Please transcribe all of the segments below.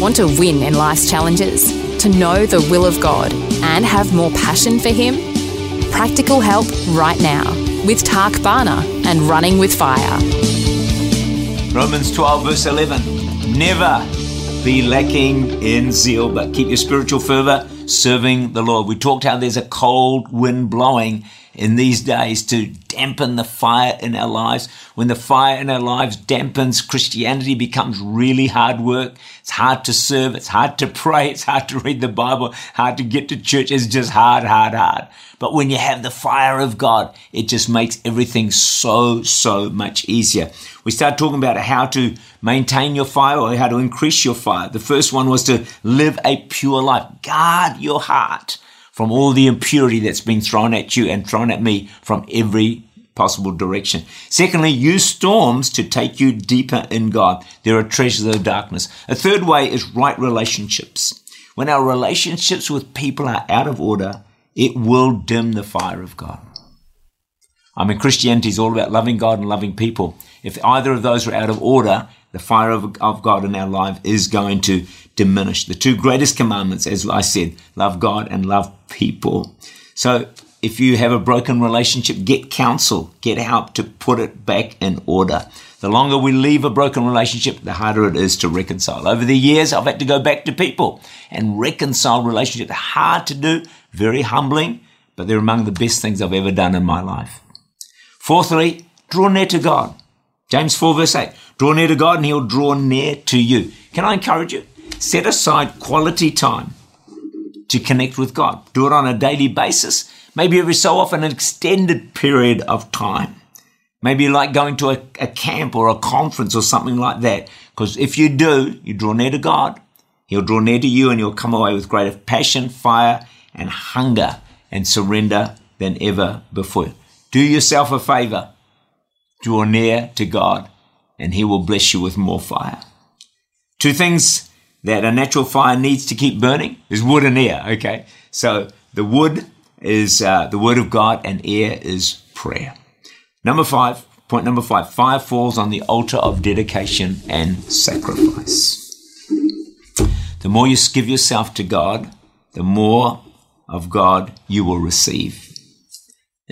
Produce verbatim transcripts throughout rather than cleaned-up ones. Want to win in life's challenges, to know the will of God and have more passion for Him? Practical help right now with Tak Bhana and Running With Fire. Romans twelve verse eleven, never be lacking in zeal, but keep your spiritual fervor serving the Lord. We talked how there's a cold wind blowing in these days to dampen the fire in our lives. When the fire in our lives dampens, Christianity becomes really hard work. It's hard to serve. It's hard to pray. It's hard to read the Bible. Hard to get to church. It's just hard, hard, hard. But when you have the fire of God, it just makes everything so, so much easier. We start talking about how to maintain your fire or how to increase your fire. The first one was to live a pure life. Guard your heart from all the impurity that's been thrown at you and thrown at me from every possible direction. Secondly, use storms to take you deeper in God. There are treasures of darkness. A third way is right relationships. When our relationships with people are out of order, it will dim the fire of God. I mean, Christianity is all about loving God and loving people. If either of those are out of order, the fire of, of God in our life is going to diminish. The two greatest commandments, as I said, love God and love people. So if you have a broken relationship, get counsel, get help to put it back in order. The longer we leave a broken relationship, the harder it is to reconcile. Over the years, I've had to go back to people and reconcile relationships. Hard to do, very humbling, but they're among the best things I've ever done in my life. Fourthly, draw near to God. James four verse eight, draw near to God and He'll draw near to you. Can I encourage you? Set aside quality time to connect with God. Do it on a daily basis, maybe every so often an extended period of time. Maybe you like going to a, a camp or a conference or something like that, because if you do, you draw near to God, He'll draw near to you and you'll come away with greater passion, fire, and hunger and surrender than ever before. Do yourself a favor. Draw near to God and He will bless you with more fire. Two things that a natural fire needs to keep burning is wood and air, okay? So the wood is uh, the Word of God and air is prayer. Number five, point number five, fire falls on the altar of dedication and sacrifice. The more you give yourself to God, the more of God you will receive.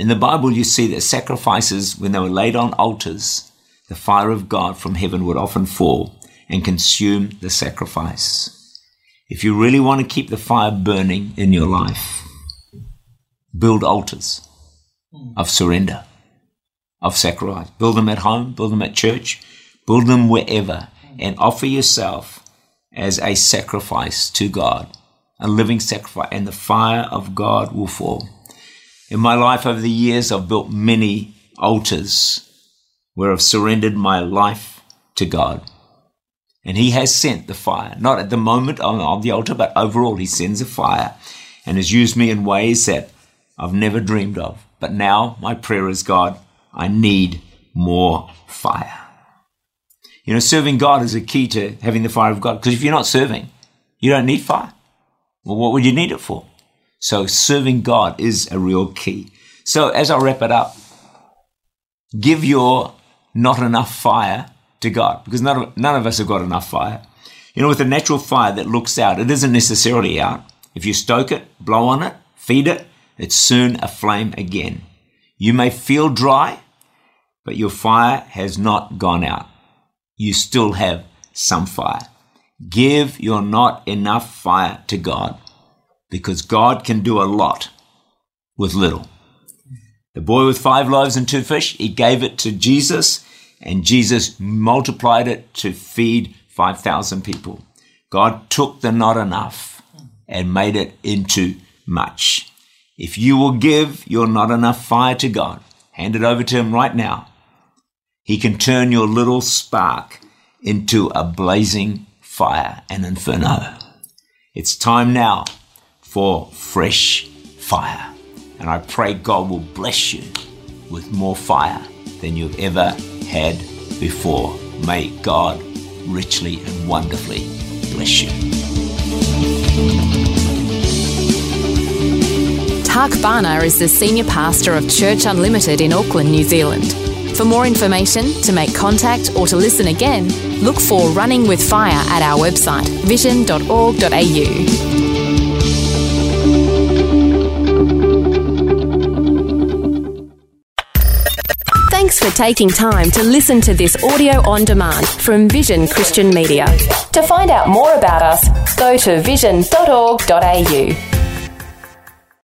In the Bible, you see that sacrifices, when they were laid on altars, the fire of God from heaven would often fall and consume the sacrifice. If you really want to keep the fire burning in your life, build altars of surrender, of sacrifice. Build them at home, build them at church, build them wherever, and offer yourself as a sacrifice to God, a living sacrifice, and the fire of God will fall. In my life over the years, I've built many altars where I've surrendered my life to God. And He has sent the fire, not at the moment on the altar, but overall He sends a fire and has used me in ways that I've never dreamed of. But now my prayer is, God, I need more fire. You know, serving God is a key to having the fire of God, because if you're not serving, you don't need fire. Well, what would you need it for? So serving God is a real key. So as I wrap it up, give your not enough fire to God, because none of, none of us have got enough fire. You know, with a natural fire that looks out, it isn't necessarily out. If you stoke it, blow on it, feed it, it's soon aflame again. You may feel dry, but your fire has not gone out. You still have some fire. Give your not enough fire to God, because God can do a lot with little. The boy with five loaves and two fish, he gave it to Jesus, and Jesus multiplied it to feed five thousand people. God took the not enough and made it into much. If you will give your not enough fire to God, hand it over to Him right now. He can turn your little spark into a blazing fire, an inferno. It's time now for fresh fire. And I pray God will bless you with more fire than you've ever had before. May God richly and wonderfully bless you. Tak Bhana is the Senior Pastor of Church Unlimited in Auckland, New Zealand. For more information, to make contact or to listen again, look for Running With Fire at our website, vision dot org dot a u. Thanks for taking time to listen to this audio on demand from Vision Christian Media. To find out more about us, go to vision dot org dot a u.